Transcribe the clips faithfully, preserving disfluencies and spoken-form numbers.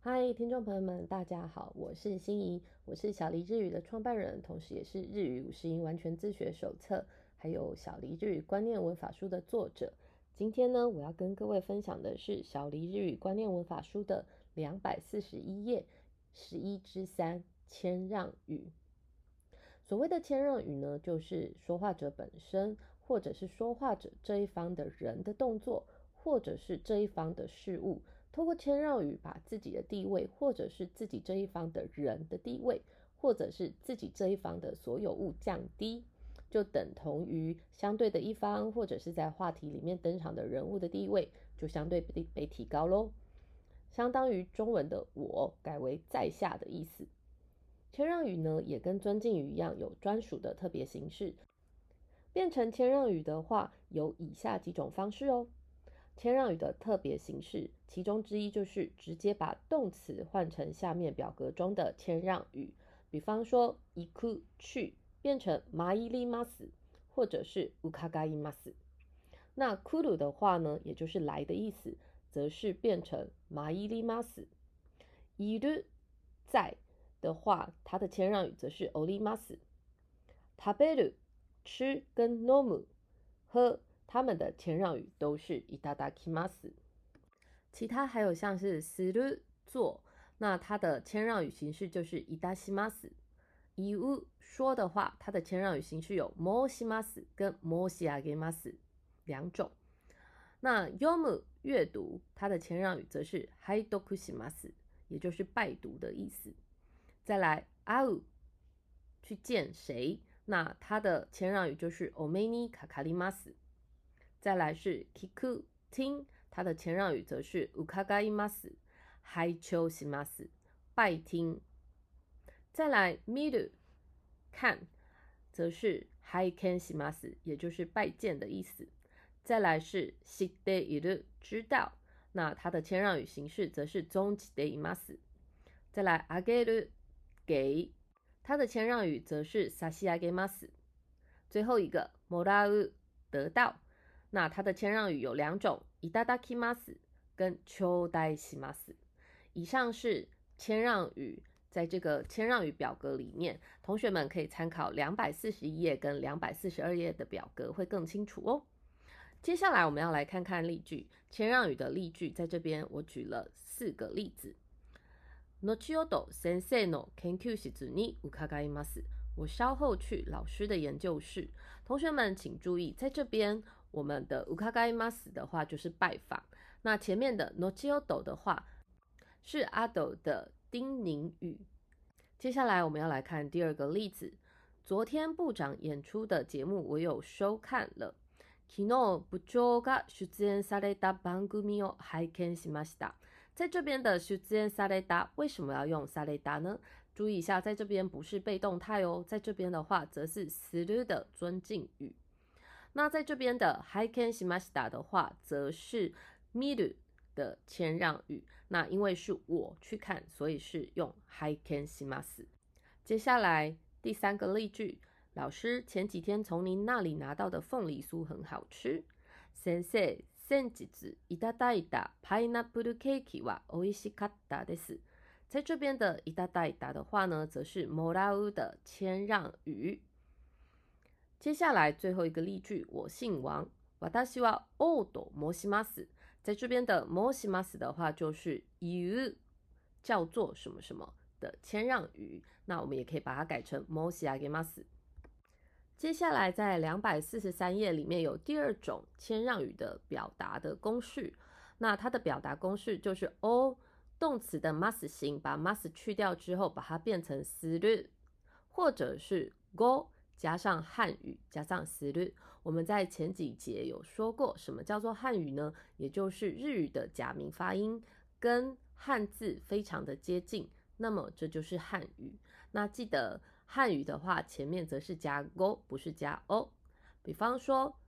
嗨，听众朋友们，大家好，我是心怡，我是小黎日语的创办人，同时也是日语五十音完全自学手册，还有小黎日语观念文法书的作者。今天呢，我要跟各位分享的是小黎日语观念文法书的二百四十一页十一之三谦让语。所谓的谦让语呢，就是说话者本身，或者是说话者这一方的人的动作，或者是这一方的事物，透过谦让语把自己的地位，或者是自己这一方的人的地位，或者是自己这一方的所有物降低，就等同于相对的一方，或者是在话题里面登场的人物的地位就相对被提高咯，相当于中文的我改为在下的意思。谦让语呢，也跟尊敬语一样有专属的特别形式，变成谦让语的话有以下几种方式哦。谦让语的特别形式，其中之一就是直接把动词换成下面表格中的谦让语，比方说行く去变成まいります，或者是うかがいます。那来る的话呢，也就是来的意思，则是变成まいります。いる在的话，它的谦让语则是おります。食べる吃跟飲む喝，他们的谦让语都是いただきます。其他还有像是する做，那它的谦让语形式就是いたします。言う说的话，它的谦让语形式有申します跟申し上げます两种。那読む阅读，它的谦让语则是拝読します，也就是拜读的意思。再来会う去见谁，那它的谦让语就是お目にかかります。再来是聞く听，它的谦让语则是うかがいます、拝聴します、拜听。再来見る看，则是拝見します，也就是拜见的意思。再来是知っている知道，那它的谦让语形式则是存じています。再来あげる给，它的谦让语则是差し上げます。最后一个もらう得到。那它的谦让语有两种，いただきます跟頂戴します。以上是谦让语，在这个谦让语表格里面，同学们可以参考二百四十一页跟二百四十二页的表格，会更清楚哦。接下来我们要来看看例句，谦让语的例句，在这边我举了四个例子。後ほど先生の研究室に伺います。我稍后去老师的研究室。同学们请注意，在这边我们的うかがいます的话就是拜访，那前面的のちおど的话是阿斗的叮咛语。接下来我们要来看第二个例子，昨天部长演出的节目我有收看了。昨日部長が出演された番組を拝見しました。在这边的出演された为什么要用された呢？注意一下，在这边不是被动态哦，在这边的话则是する的尊敬语。那在这边的拝見しました的话，则是見る的谦让语。那因为是我去看，所以是用拝見します。接下来第三个例句，老师前几天从您那里拿到的凤梨酥很好吃。先生、先日いただいたパイナップルケーキはおいしかったです。在这边的いただいた的话呢，则是もらう的谦让语。接下来最后一个例句，我姓王，私は王と申します。在这边的申します的话，就是言う叫做什么什么的谦让语。那我们也可以把它改成申し上げます。接下来在二百四十三页里面有第二种谦让语的表达的公式。那它的表达公式就是お动词的ます形，把ます去掉之后，把它变成する，或者是ご。加上汉语加上する。我们在前几节有说过什么叫做汉语呢，也就是日语的假名发音跟汉字非常的接近，那么这就是汉语。那记得汉语的话前面则是加ご，不是加お。比方说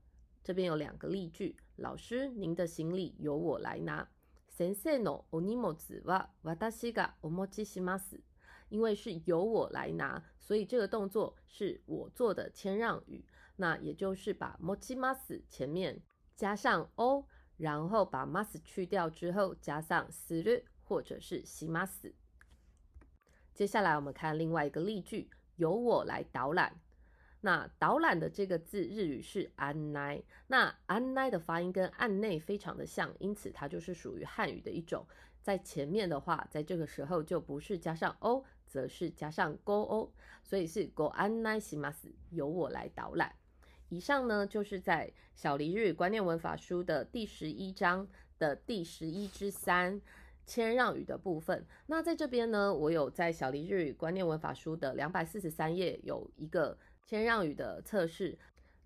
这边有两个例句，老师您的行李由我来拿。先生のお荷物は私がお持ちします。因为是由我来拿，所以这个动作是我做的谦让语。那也就是把持ちます前面加上お，然后把ます去掉之后加上する或者是します。接下来我们看另外一个例句，由我来导览。那导览的这个字日语是案内，那案内的发音跟案内非常的像，因此它就是属于汉语的一种。在前面的话，在这个时候就不是加上お，则是加上ごお，所以是ご案内します，由我来导览。以上呢就是在小黎日语观念文法书的第十一章的第十一之三。谦让语的部分，那在这边呢，我有在小黎日语观念文法书的两百四十三页有一个谦让语的测试。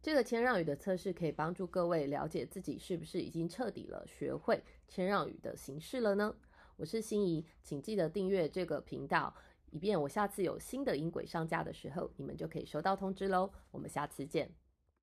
这个谦让语的测试可以帮助各位了解自己是不是已经彻底了学会谦让语的形式了呢？我是心怡，请记得订阅这个频道，以便我下次有新的音轨上架的时候，你们就可以收到通知喽。我们下次见。